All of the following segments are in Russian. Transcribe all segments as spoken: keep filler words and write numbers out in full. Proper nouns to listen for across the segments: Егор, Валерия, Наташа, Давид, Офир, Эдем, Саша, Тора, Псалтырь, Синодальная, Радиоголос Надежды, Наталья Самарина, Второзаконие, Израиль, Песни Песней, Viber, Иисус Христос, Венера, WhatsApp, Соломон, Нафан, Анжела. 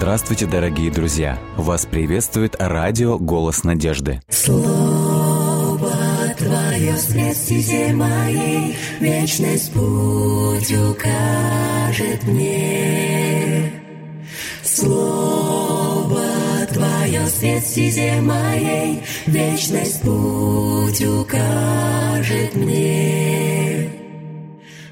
Здравствуйте, дорогие друзья! Вас приветствует радио «Голос Надежды». Слово Твое свет стезе моей, вечность путь укажет мне. Слово Твое свет стезе моей, вечность путь укажет мне.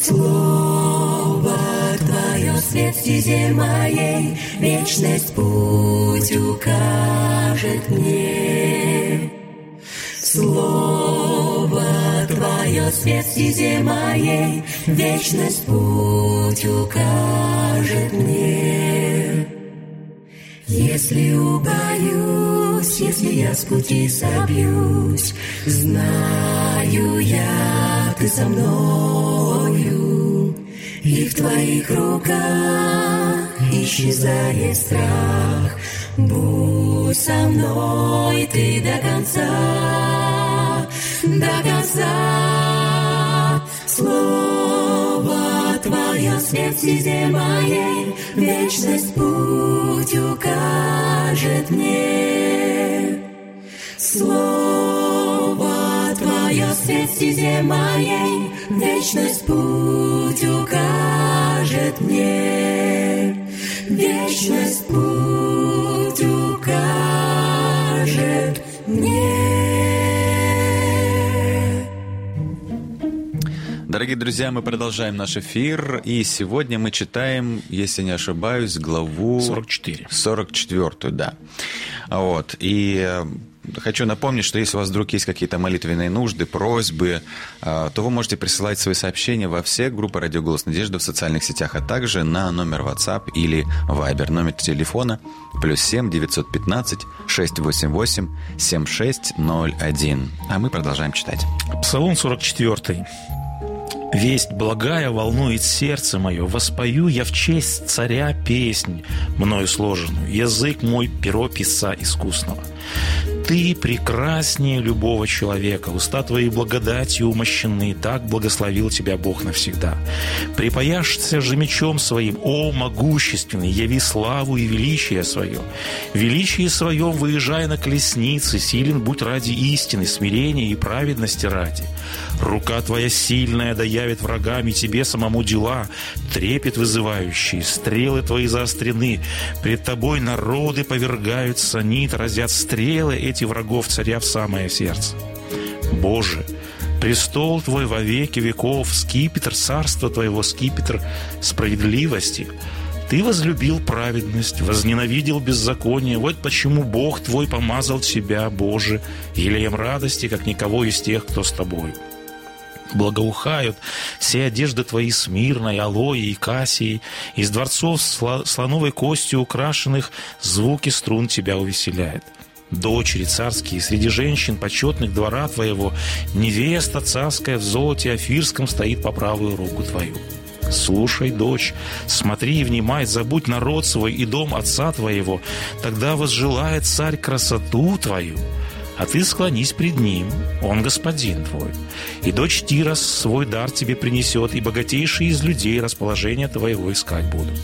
Слово Твое свет стезе моей, вечность путь укажет мне. Слово Твое свет стезе моей, вечность путь укажет мне. Если убоюсь, если я с пути собьюсь, знаю я, Ты со мною, и в Твоих руках исчезает страх. Будь со мной Ты до конца, до конца. Слово Твое свет стезе моей, вечность путь укажет мне. Слово Твое свет стезе моей, вечность путь укажет мне. Вечность путь укажет мне. Дорогие друзья, мы продолжаем наш эфир, и сегодня мы читаем, если не ошибаюсь, главу сорок четыре. сорок четвёртую, да. Вот, и... Хочу напомнить, что если у вас вдруг есть какие-то молитвенные нужды, просьбы, то вы можете присылать свои сообщения во все группы «Радиоголос Надежды» в социальных сетях, а также на номер WhatsApp или Viber. Номер телефона плюс семь девятьсот пятнадцать шестьсот восемьдесят восемь семьдесят шесть ноль один. А мы продолжаем читать. Псалом сорок четыре. «Весть благая волнует сердце мое, воспою я в честь царя песнь, мною сложенную, язык мой перо писца искусного. Ты прекраснее любого человека, уста твои благодатью умощены, так благословил тебя Бог навсегда. Припаяшься же мечом своим, о могущественный, яви славу и величие свое. Величие свое выезжай на колеснице, силен будь ради истины, смирения и праведности ради. Рука твоя сильная доявит врагами тебе самому дела, трепет вызывающий, стрелы твои заострены, пред тобой народы повергаются нит, разят стрелы эти врагов царя в самое сердце. Боже, престол Твой во веки веков, скипетр царства Твоего, скипетр справедливости. Ты возлюбил праведность, возненавидел беззаконие. Вот почему Бог Твой помазал Тебя, Боже, елеем радости, как никого из тех, кто с Тобой. Благоухают все одежды твои с мирной, алоэ и кассией, из дворцов слоновой костью украшенных звуки струн Тебя увеселяет. Дочери царские, среди женщин почетных двора твоего, невеста царская в золоте офирском стоит по правую руку твою. Слушай, дочь, смотри и внимай, забудь народ свой и дом отца твоего, тогда возжелает царь красоту твою, а ты склонись пред ним, он господин твой. И дочь Тира свой дар тебе принесет, и богатейшие из людей расположение твоего искать будут.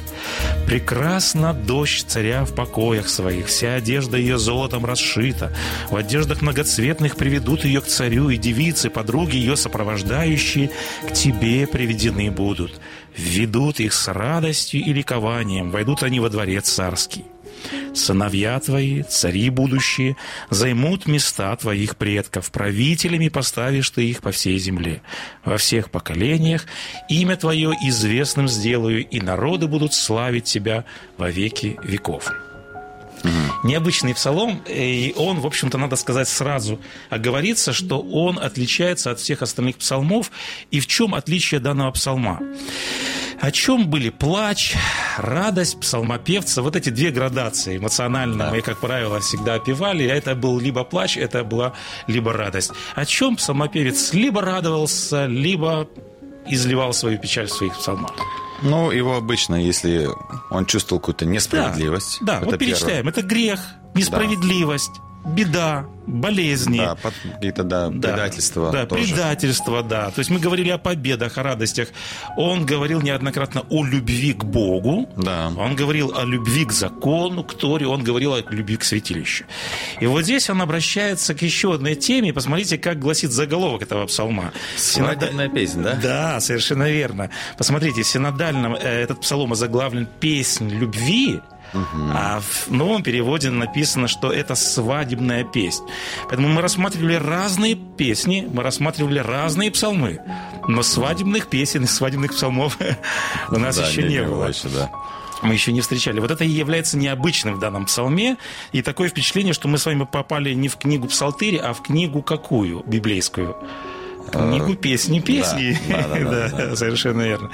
Прекрасна дочь царя в покоях своих, вся одежда ее золотом расшита. В одеждах многоцветных приведут ее к царю, и девицы, подруги ее сопровождающие, к тебе приведены будут. Введут их с радостью и ликованием, войдут они во дворец царский. Сыновья твои, цари будущие, займут места твоих предков, правителями поставишь ты их по всей земле, во всех поколениях, имя твое известным сделаю, и народы будут славить тебя во веки веков». Необычный псалом, и он, в общем-то, надо сказать сразу, оговорится, что он отличается от всех остальных псалмов, и в чем отличие данного псалма? О чем были плач, радость псалмопевца? Вот эти две градации эмоционально, да, мы, как правило, всегда опевали. Это был либо плач, это была либо радость. О чем псалмопевец либо радовался, либо изливал свою печаль в своих псалмах? Ну, его обычно, если он чувствовал какую-то несправедливость. Да, да, это вот перечисляем. Это грех, несправедливость, да, беда, болезни. Да, какие-то, да, да, предательства. Да, тоже. предательства, да. То есть мы говорили о победах, о радостях. Он говорил неоднократно о любви к Богу. Да. Он говорил о любви к закону, к Торе. Он говорил о любви к святилищу. И вот здесь он обращается к еще одной теме. Посмотрите, как гласит заголовок этого псалма. Синодальная песня, да? Да, совершенно верно. Посмотрите, в синодальном этот псалом озаглавлен «Песнь любви». Угу. А в новом переводе написано, что это свадебная песнь. Поэтому мы рассматривали разные песни, мы рассматривали разные псалмы, но свадебных песен, свадебных псалмов у нас да, еще не, не было. Больше, да. Мы еще не встречали. Вот это и является необычным в данном псалме. И такое впечатление, что мы с вами попали не в книгу Псалтырь, а в книгу какую? Библейскую. Книгу «Песни Песней». Да, да, да, да, да, совершенно верно.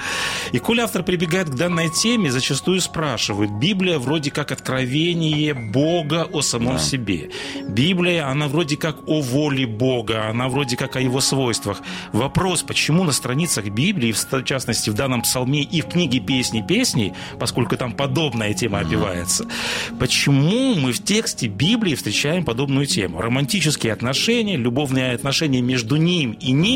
И коль автор прибегает к данной теме, зачастую спрашивают. Библия вроде как откровение Бога о самом да. себе. Библия, она вроде как о воле Бога, она вроде как о его свойствах. Вопрос, почему на страницах Библии, в частности в данном псалме и в книге «Песни Песней», поскольку там подобная тема mm-hmm. опевается, почему мы в тексте Библии встречаем подобную тему? Романтические отношения, любовные отношения между ним и ним,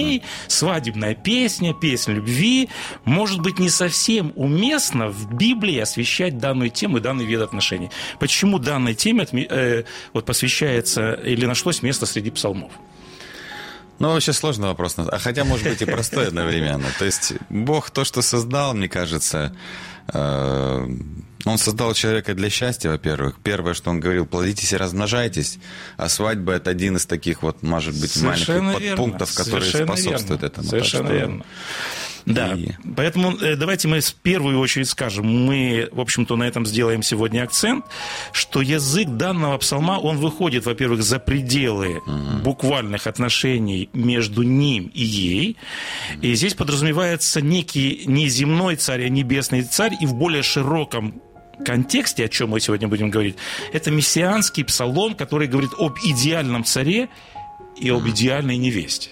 свадебная песня, песня любви. Может быть, не совсем уместно в Библии освещать данную тему и данный вид отношений. Почему данной теме э, вот посвящается или нашлось место среди псалмов? Ну, вообще сложный вопрос. А хотя, может быть, и простой одновременно. То есть Бог то, что создал, мне кажется... Он создал человека для счастья, во-первых. Первое, что он говорил, плодитесь и размножайтесь. А свадьба – это один из таких, вот, может быть, совершенно маленьких подпунктов, которые совершенно способствуют верно. Этому. Совершенно так, что... верно. Да, и... поэтому давайте мы в первую очередь скажем, мы, в общем-то, на этом сделаем сегодня акцент, что язык данного псалма, он выходит, во-первых, за пределы uh-huh. буквальных отношений между ним и ей, uh-huh. и здесь подразумевается некий не земной царь, а небесный царь, и в более широком контексте, о чем мы сегодня будем говорить, это мессианский псалом, который говорит об идеальном царе и об uh-huh. идеальной невесте.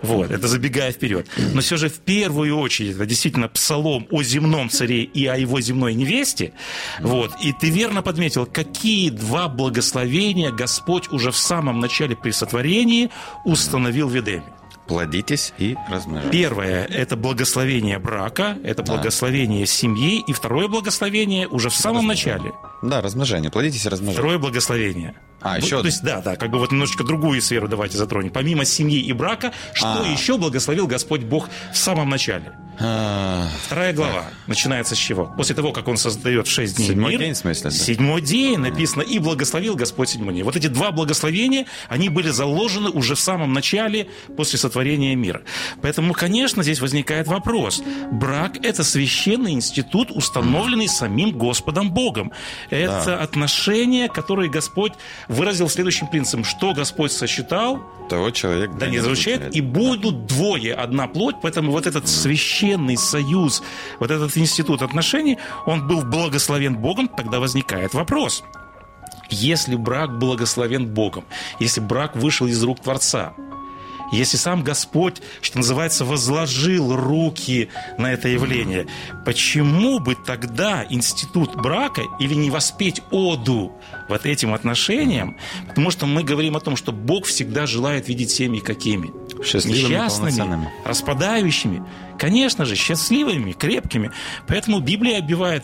Вот, это забегая вперед. Но все же в первую очередь это действительно псалом о земном царе и о его земной невесте. Вот. И ты верно подметил, какие два благословения Господь уже в самом начале при сотворении установил в Эдеме. Плодитесь и размножайтесь. Первое – это благословение брака, это да. благословение семьи. И второе благословение уже в самом начале. Да, размножение. Плодитесь и размножайтесь. Второе благословение. А, еще вот, то есть, да, да, как бы вот немножечко другую сферу давайте затронем. Помимо семьи и брака, что А-а-а. еще благословил Господь Бог в самом начале? А-а-а. Вторая глава А-а-а. начинается с чего? После того, как он создает шесть дней седьмой мир, день, в смысле? Да? Седьмой день написано, А-а-а. и благословил Господь седьмой день. Вот эти два благословения, они были заложены уже в самом начале, после сотворения мира. Поэтому, конечно, здесь возникает вопрос. Брак – это священный институт, установленный А-а-а. самим Господом Богом. Это да. отношения, которые Господь выразил следующим принципом, что Господь сосчитал, того человек да не разлучает, и будут двое, одна плоть, поэтому вот этот священный союз, вот этот институт отношений, он был благословен Богом, тогда возникает вопрос. Если брак благословен Богом, если брак вышел из рук Творца, если сам Господь, что называется, возложил руки на это явление, почему бы тогда институт брака или не воспеть оду вот этим отношениям? Потому что мы говорим о том, что Бог всегда желает видеть семьи какими? Счастливыми, несчастными, распадающими. Конечно же, счастливыми, крепкими. Поэтому Библия объявляет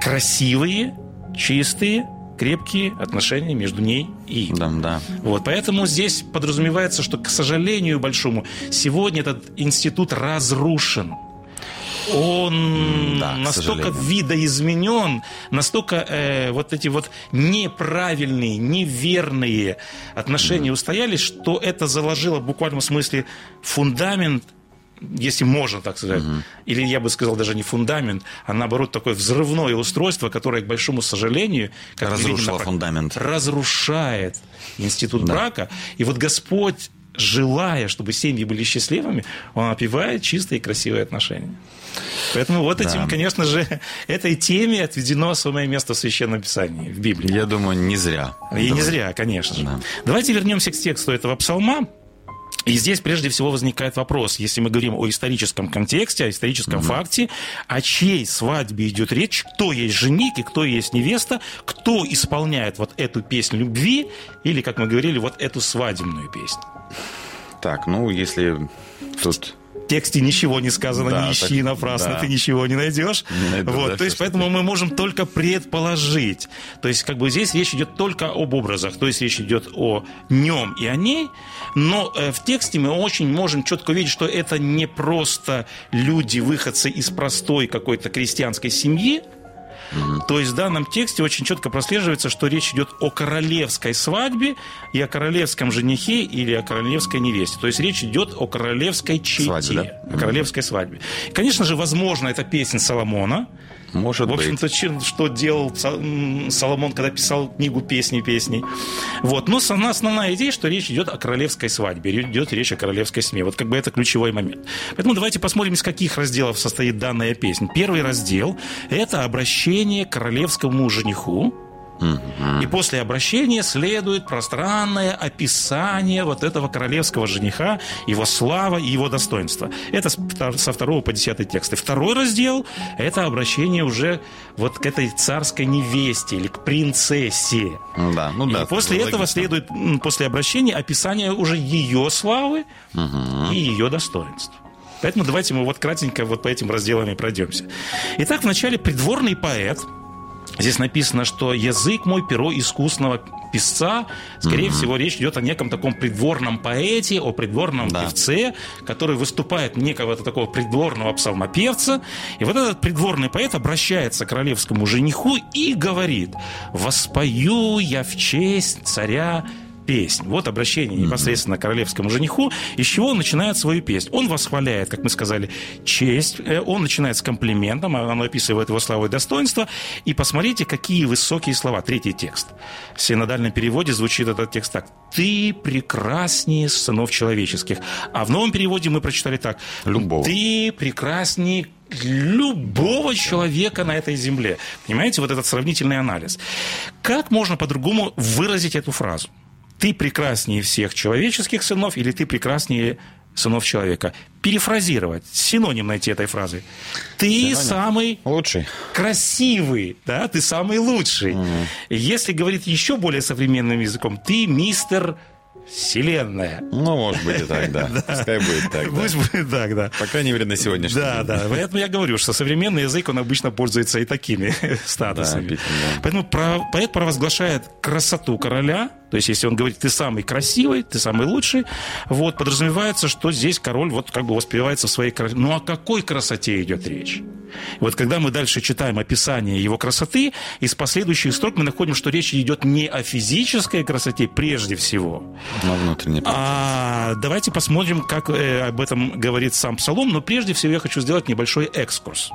красивые, чистые, крепкие отношения между ней и им. Да, да. Вот, поэтому здесь подразумевается, что, к сожалению большому, сегодня этот институт разрушен. Он да, настолько видоизменен, настолько э, вот эти вот неправильные, неверные отношения mm. устоялись, что это заложило в буквальном смысле фундамент, если можно так сказать, угу. или я бы сказал даже не фундамент, а наоборот такое взрывное устройство, которое, к большому сожалению, как разрушило фундамент, разрушает институт да. брака. И вот Господь, желая, чтобы семьи были счастливыми, Он опевает чистые и красивые отношения. Поэтому вот этим, да. конечно же, этой теме отведено самое место в Священном Писании, в Библии. Я думаю, не зря. И Давай. не зря, конечно же. Да. Давайте вернемся к тексту этого псалма. И здесь прежде всего возникает вопрос, если мы говорим о историческом контексте, о историческом mm-hmm. факте, о чьей свадьбе идет речь, кто есть жених и кто есть невеста, кто исполняет вот эту песню любви или, как мы говорили, вот эту свадебную песню. Так, ну, если тут... В тексте ничего не сказано, да, не ищи так, напрасно, да. ты ничего не найдешь. Найду, вот, да, то есть, поэтому ты... мы можем только предположить. То есть, как бы здесь речь идет только об образах, то есть речь идет о нем и о ней, но в тексте мы очень можем четко видеть, что это не просто люди, выходцы из простой какой-то крестьянской семьи. Mm-hmm. То есть в данном тексте очень четко прослеживается, что речь идет о королевской свадьбе и о королевском женихе или о королевской невесте. То есть речь идет о королевской чете, свадьбе, да? о королевской mm-hmm. свадьбе. Конечно же, возможно, это песня Соломона. Может в общем-то, быть. Что делал Соломон, когда писал книгу «Песни Песней». Вот. Но основная идея, что речь идет о королевской свадьбе, идет речь о королевской семье. Вот как бы это ключевой момент. Поэтому давайте посмотрим, из каких разделов состоит данная песня. Первый раздел – это обращение к королевскому жениху. И после обращения следует пространное описание вот этого королевского жениха, его слава и его достоинство. Это со второго по десятый тексты. Второй раздел – это обращение уже вот к этой царской невесте или к принцессе. Да, ну да, и после это этого логично. Следует, после обращения, описание уже ее славы угу. и ее достоинств. Поэтому давайте мы вот кратенько вот по этим разделам и пройдемся. Итак, вначале придворный поэт. Здесь написано, что «язык мой, перо искусного писца». Скорее mm-hmm. всего, речь идет о неком таком придворном поэте, о придворном да. певце, который выступает некого-то такого придворного псалмопевца. И вот этот придворный поэт обращается к королевскому жениху и говорит: «Воспою я в честь царя песнь». Вот обращение mm-hmm. непосредственно к королевскому жениху, из чего он начинает свою песню. Он восхваляет, как мы сказали, честь, он начинает с комплиментом, он описывает его славу и достоинство. И посмотрите, какие высокие слова. Третий текст. В синодальном переводе звучит этот текст так: «Ты прекраснее сынов человеческих». А в новом переводе мы прочитали так: «Любого». «Ты прекраснее любого человека на этой земле». Понимаете, вот этот сравнительный анализ. Как можно по-другому выразить эту фразу? «Ты прекраснее всех человеческих сынов» или «ты прекраснее сынов человека». Перефразировать, синоним найти этой фразы. «Ты синоним. самый лучший. красивый, да? Ты самый лучший». Mm-hmm. Если говорить еще более современным языком, «ты мистер Вселенная». Ну, может быть и так, да. Пускай будет так, да. Пусть будет так, да. По крайней мере, на сегодняшний день. Да, да. Поэтому я говорю, что современный язык, он обычно пользуется и такими статусами. Поэтому поэт провозглашает красоту короля. То есть, если он говорит «ты самый красивый, ты самый лучший», вот, подразумевается, что здесь король вот как бы воспевается в своей красоте. Ну, о какой красоте идет речь? Вот когда мы дальше читаем описание его красоты, из последующих строк мы находим, что речь идет не о физической красоте прежде всего. Но внутренне. А давайте посмотрим, как э, об этом говорит сам псалом. Но прежде всего я хочу сделать небольшой экскурс.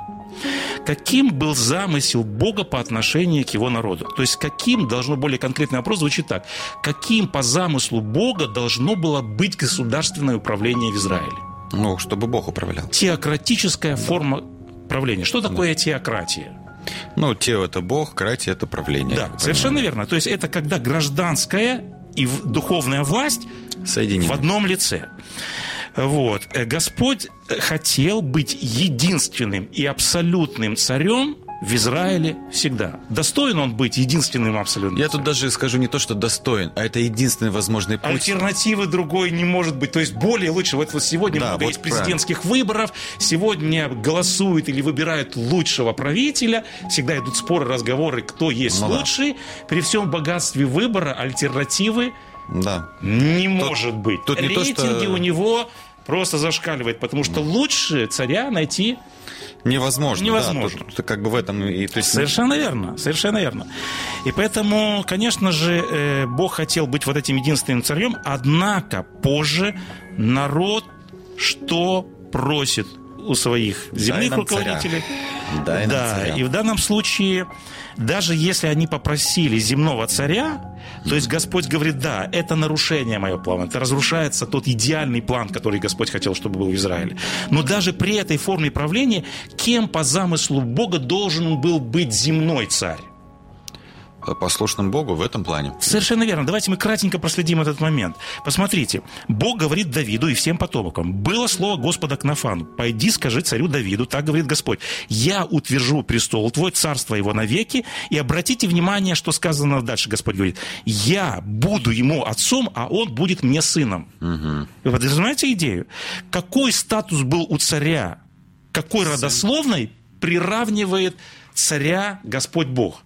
Каким был замысел Бога по отношению к его народу? То есть каким, должно более конкретный вопрос звучит так: каким по замыслу Бога должно было быть государственное управление в Израиле? Ну, чтобы Бог управлял. Теократическая да. форма правления. Что такое да. теократия? Ну, тео – это Бог, кратия – это правление. Да, совершенно верно. То есть это когда гражданская и духовная власть соединены в одном лице. Вот. Господь хотел быть единственным и абсолютным царем в Израиле всегда. Достоин он быть единственным абсолютным Я царем. Тут даже скажу не то, что достоин, а это единственный возможный путь. Альтернативы другой не может быть. То есть более лучше. Вот сегодня да, много вот есть президентских правильно. выборов. Сегодня голосуют или выбирают лучшего правителя. Всегда идут споры, разговоры, кто есть ну, лучший. Да. При всем богатстве выбора альтернативы да. не тут, может быть. Тут не Рейтинги то, что... у него... просто зашкаливает, потому что лучше царя найти невозможно. Невозможно. Да, тут, тут как бы в этом и, то есть... Совершенно верно, совершенно верно. И поэтому, конечно же, Бог хотел быть вот этим единственным царем, однако позже народ что просит у своих земных руководителей. Дай нам да, царя. И в данном случае, даже если они попросили земного царя, то есть Господь говорит, да, это нарушение моего плана, это разрушается тот идеальный план, который Господь хотел, чтобы был в Израиле. Но даже при этой форме правления, кем по замыслу Бога должен был быть земной царь? Послушным Богу в этом плане. Совершенно верно. Давайте мы кратенько проследим этот момент. Посмотрите, Бог говорит Давиду и всем потомкам. Было слово Господа к Нафану. «Пойди, скажи царю Давиду, так говорит Господь. Я утвержу престол твой, царство его навеки». И обратите внимание, что сказано дальше. Господь говорит, я буду ему отцом, а он будет мне сыном. Угу. Вы подразумеваете идею? Какой статус был у царя? Какой Сын. Родословной приравнивает царя Господь Бог?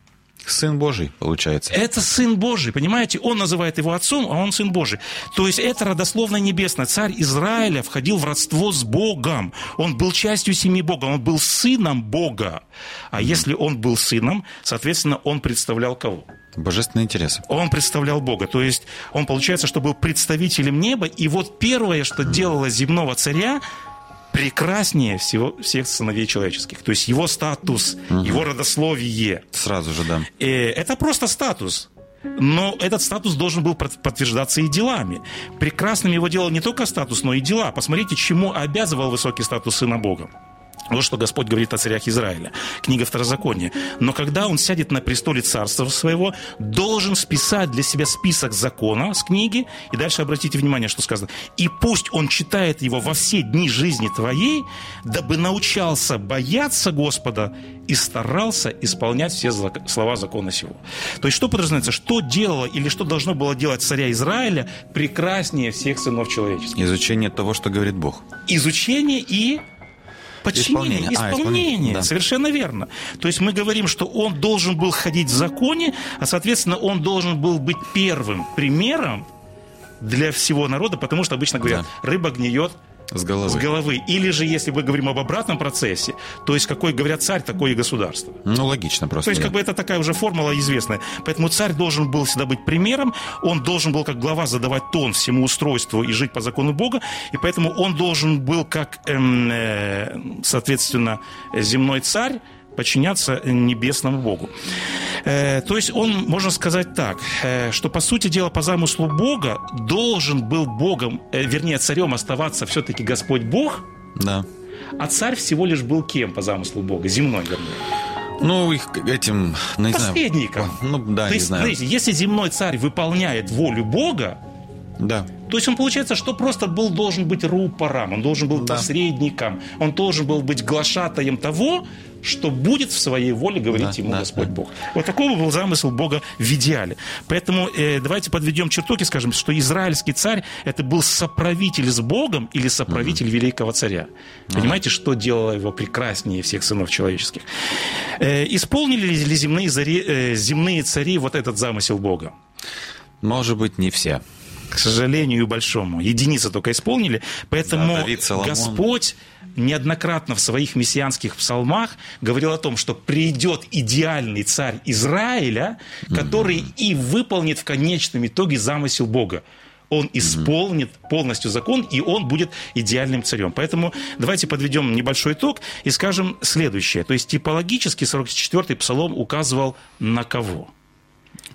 Сын Божий, получается. Это Сын Божий, понимаете? Он называет его отцом, а он Сын Божий. То есть это родословное небесное. Царь Израиля входил в родство с Богом. Он был частью семьи Бога, он был сыном Бога. А если он был сыном, соответственно, он представлял кого? Божественные интересы. Он представлял Бога. То есть он, получается, что был представителем неба. И вот первое, что делало земного царя, прекраснее всего всех сыновей человеческих. То есть его статус, угу. его родословие. Сразу же, да. Это просто статус. Но этот статус должен был подтверждаться и делами. Прекрасным его делал не только статус, но и дела. Посмотрите, чему обязывал высокий статус Сына Бога. Вот что Господь говорит о царях Израиля. Книга Второзакония. Но когда он сядет на престоле царства своего, должен списать для себя список закона с книги. И дальше обратите внимание, что сказано. И пусть он читает его во все дни жизни твоей, дабы научался бояться Господа и старался исполнять все слова закона сего. То есть что подразумевается? Что делало или что должно было делать царя Израиля прекраснее всех сынов человеческих? Изучение того, что говорит Бог. Изучение и... Подчинение, исполнение, а, исполнение. Да. Совершенно верно. То есть мы говорим, что он должен был ходить в законе, а, соответственно, он должен был быть первым примером для всего народа, потому что обычно говорят, да. рыба гниет с головы. с головы. Или же, если мы говорим об обратном процессе, то есть какой, говорят, царь, такое и государство. Ну, логично просто. То есть да. как бы это такая уже формула известная. Поэтому царь должен был всегда быть примером, он должен был как глава задавать тон всему устройству и жить по закону Бога, и поэтому он должен был как, эм, э, соответственно, земной царь, подчиняться небесному Богу. Э, то есть он, можно сказать так, э, что, по сути дела, по замыслу Бога должен был Богом, э, вернее, царем оставаться все-таки Господь Бог, да. а царь всего лишь был кем по замыслу Бога? Земной, вернее. Ну, их этим, не Посредником. Знаю. Ну, да, то не есть, знаю. Смотрите, если земной царь выполняет волю Бога, да. то есть он, получается, что просто был должен быть рупором, он должен был да. посредником, он должен был быть глашатаем того, что будет в своей воле говорить да, ему да, Господь да. Бог. Вот такой был замысел Бога в идеале. Поэтому э, давайте подведем чертоки, скажем, что израильский царь – это был соправитель с Богом или соправитель mm-hmm. великого царя. Mm-hmm. Понимаете, что делало его прекраснее всех сынов человеческих? Э, исполнили ли земные, зари, э, земные цари вот этот замысел Бога? Может быть, не все. К сожалению, большому. Единицы только исполнили. Поэтому да, Давид, Соломон. Господь неоднократно в своих мессианских псалмах говорил о том, что придет идеальный царь Израиля, который mm-hmm. и выполнит в конечном итоге замысел Бога. Он исполнит mm-hmm. полностью закон, и он будет идеальным царем. Поэтому давайте подведем небольшой итог и скажем следующее. То есть типологически сорок четвёртый псалом указывал на кого?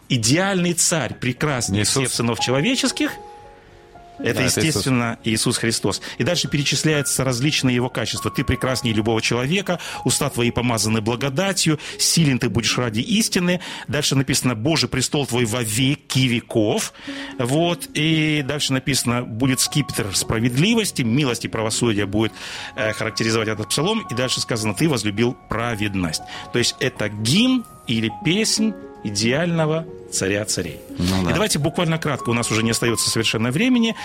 Идеальный царь, прекрасней Иисус. Всех сынов человеческих, это, да, естественно, это Иисус. Иисус Христос. И дальше перечисляются различные его качества. Ты прекрасней любого человека, уста твои помазаны благодатью, силен ты будешь ради истины. Дальше написано, Божий престол твой во веки веков. Вот. И дальше написано, будет скипетр справедливости, милости и правосудия будет э, характеризовать этот псалом. И дальше сказано, ты возлюбил праведность. То есть это гимн или песнь идеального царя царей. Ну, да. И давайте буквально кратко, у нас уже не остается совершенно времени.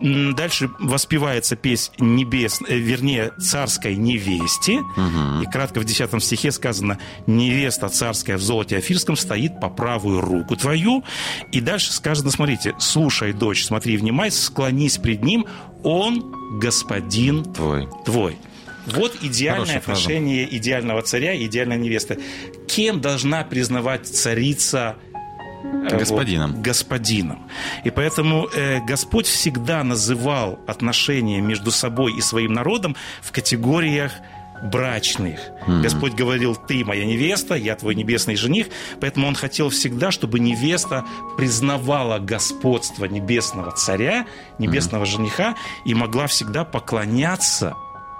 Дальше воспевается песнь небес, вернее, царской невесте. Угу. И кратко в десятом стихе сказано, невеста царская в золоте офирском стоит по правую руку твою. И дальше сказано, смотрите, слушай, дочь, смотри, внимай, склонись пред ним, он господин твой. твой. Вот идеальное Хорошая отношение фраза. Идеального царя и идеальной невесты. Кем должна признавать царица Господином. Вот, господином. И поэтому э, Господь всегда называл отношения между собой и своим народом в категориях брачных. Mm-hmm. Господь говорил: ты моя невеста, я твой небесный жених. Поэтому Он хотел всегда, чтобы невеста признавала господство небесного царя, небесного mm-hmm. жениха, и могла всегда поклоняться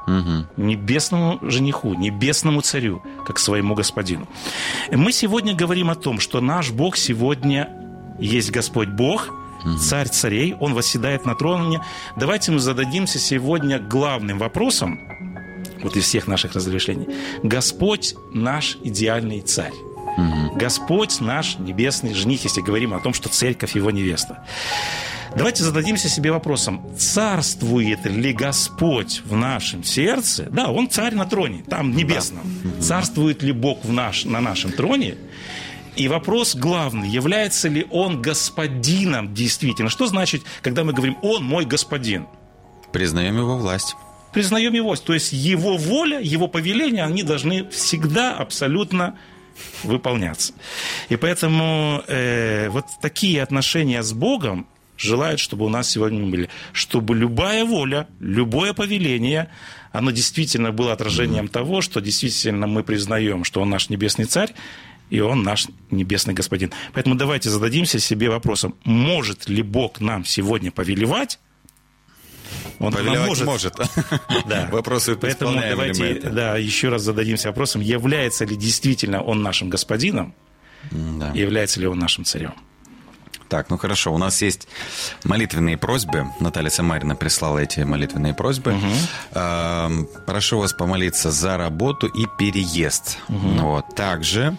Угу. небесному жениху, небесному царю, как своему господину. Мы сегодня говорим о том, что наш Бог сегодня есть Господь Бог, угу. царь царей, Он восседает на троне. Давайте мы зададимся сегодня главным вопросом, вот из всех наших разрешений: Господь наш идеальный царь. Угу. Господь наш небесный жених, если говорим о том, что церковь его невеста. Давайте зададимся себе вопросом: царствует ли Господь в нашем сердце? Да, Он царь на троне, там небесном. Да. Царствует ли Бог в наш, на нашем троне? И вопрос главный: является ли Он господином действительно? Что значит, когда мы говорим «Он мой господин»? Признаем Его власть. Признаем Его власть. То есть Его воля, Его повеления, они должны всегда абсолютно выполняться. И поэтому э, вот такие отношения с Богом желают, чтобы у нас сегодня были, чтобы любая воля, любое повеление, оно действительно было отражением mm-hmm. того, что действительно мы признаем, что Он наш небесный царь, и Он наш небесный господин. Поэтому давайте зададимся себе вопросом: может ли Бог нам сегодня повелевать? Он повелевать может. Да. Вопросы поэтому давайте да, еще раз зададимся вопросом: является ли действительно Он нашим господином, mm-hmm. и является ли Он нашим царем? Так, ну хорошо, у нас есть молитвенные просьбы. Наталья Самарина прислала эти молитвенные просьбы. Угу. Прошу вас помолиться за работу и переезд. Угу. Вот. Также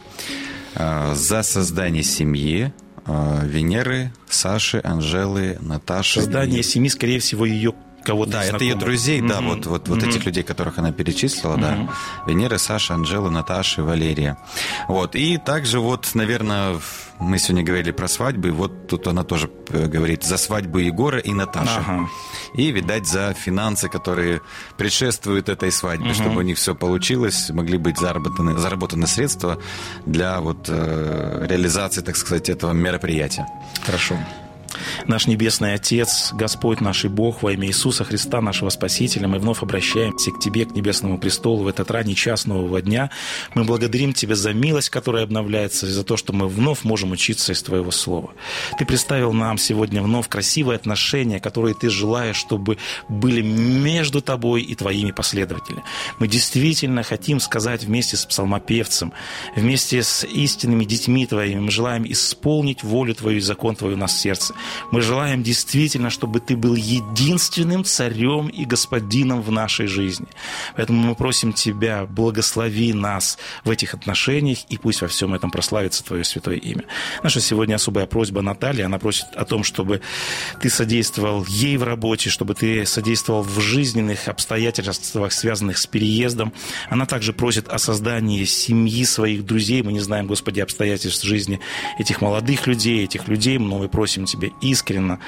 за создание семьи Венеры, Саши, Анжелы, Наташи. Создание и... семьи, скорее всего, ее кого-то да, знакомых. Это ее друзей, угу. да, вот, вот, вот угу. этих людей, которых она перечислила, угу. да. Венера, Саша, Анжела, Наташа, Валерия. Вот. И также вот, наверное... Мы сегодня говорили про свадьбы, вот тут она тоже говорит за свадьбу Егора и Наташи. Ага. И, видать, за финансы, которые предшествуют этой свадьбе, угу. чтобы у них все получилось, могли быть заработаны, заработаны средства для вот, э, реализации, так сказать, этого мероприятия. Хорошо. Наш Небесный Отец, Господь наш и Бог, во имя Иисуса Христа, нашего Спасителя, мы вновь обращаемся к Тебе, к Небесному престолу в этот ранний час нового дня. Мы благодарим Тебя за милость, которая обновляется, и за то, что мы вновь можем учиться из Твоего Слова. Ты представил нам сегодня вновь красивые отношения, которые Ты желаешь, чтобы были между Тобой и Твоими последователями. Мы действительно хотим сказать вместе с псалмопевцем, вместе с истинными детьми Твоими, мы желаем исполнить волю Твою и закон Твой у нас в сердце. Мы желаем действительно, чтобы Ты был единственным царем и господином в нашей жизни. Поэтому мы просим Тебя, благослови нас в этих отношениях, и пусть во всем этом прославится Твое святое имя. Наша сегодня особая просьба Натальи, она просит о том, чтобы Ты содействовал ей в работе, чтобы Ты содействовал в жизненных обстоятельствах, связанных с переездом. Она также просит о создании семьи своих друзей. Мы не знаем, Господи, обстоятельств жизни этих молодых людей, этих людей, но мы просим Тебя искренно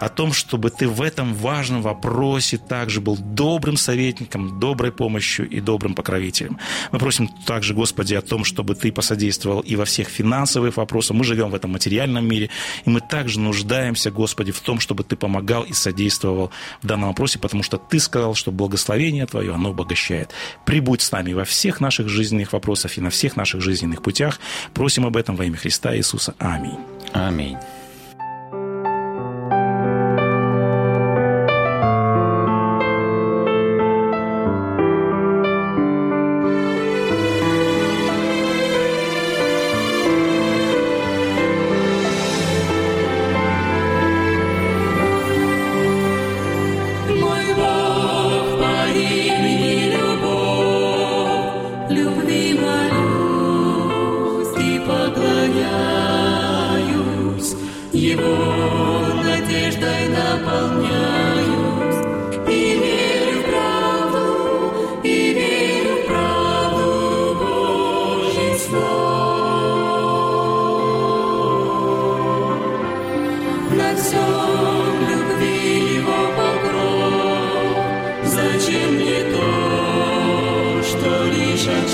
о том, чтобы Ты в этом важном вопросе также был добрым советником, доброй помощью и добрым покровителем. Мы просим также, Господи, о том, чтобы Ты посодействовал и во всех финансовых вопросах. Мы живем в этом материальном мире, и мы также нуждаемся, Господи, в том, чтобы Ты помогал и содействовал в данном вопросе, потому что Ты сказал, что благословение Твое, оно обогащает. Прибудь с нами во всех наших жизненных вопросах и на всех наших жизненных путях. Просим об этом во имя Христа Иисуса. Аминь. Аминь.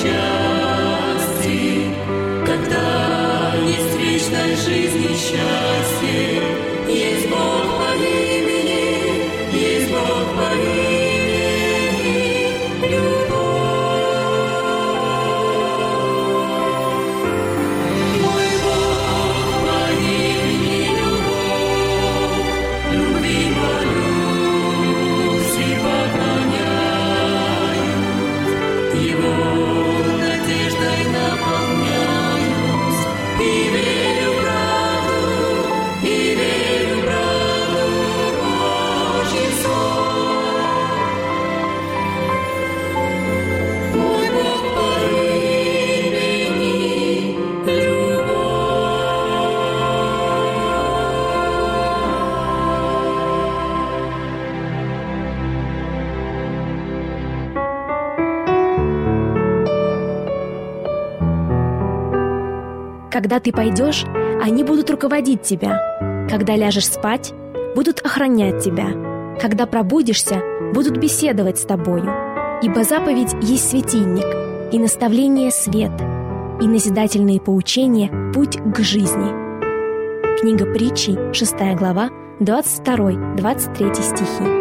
Части, когда есть вечная жизнь. Когда ты пойдешь, они будут руководить тебя. Когда ляжешь спать, будут охранять тебя. Когда пробудишься, будут беседовать с тобою. Ибо заповедь есть светильник, и наставление — свет, и назидательные поучения — путь к жизни. Книга Притчей, шестая глава, двадцать второй двадцать третий стихи.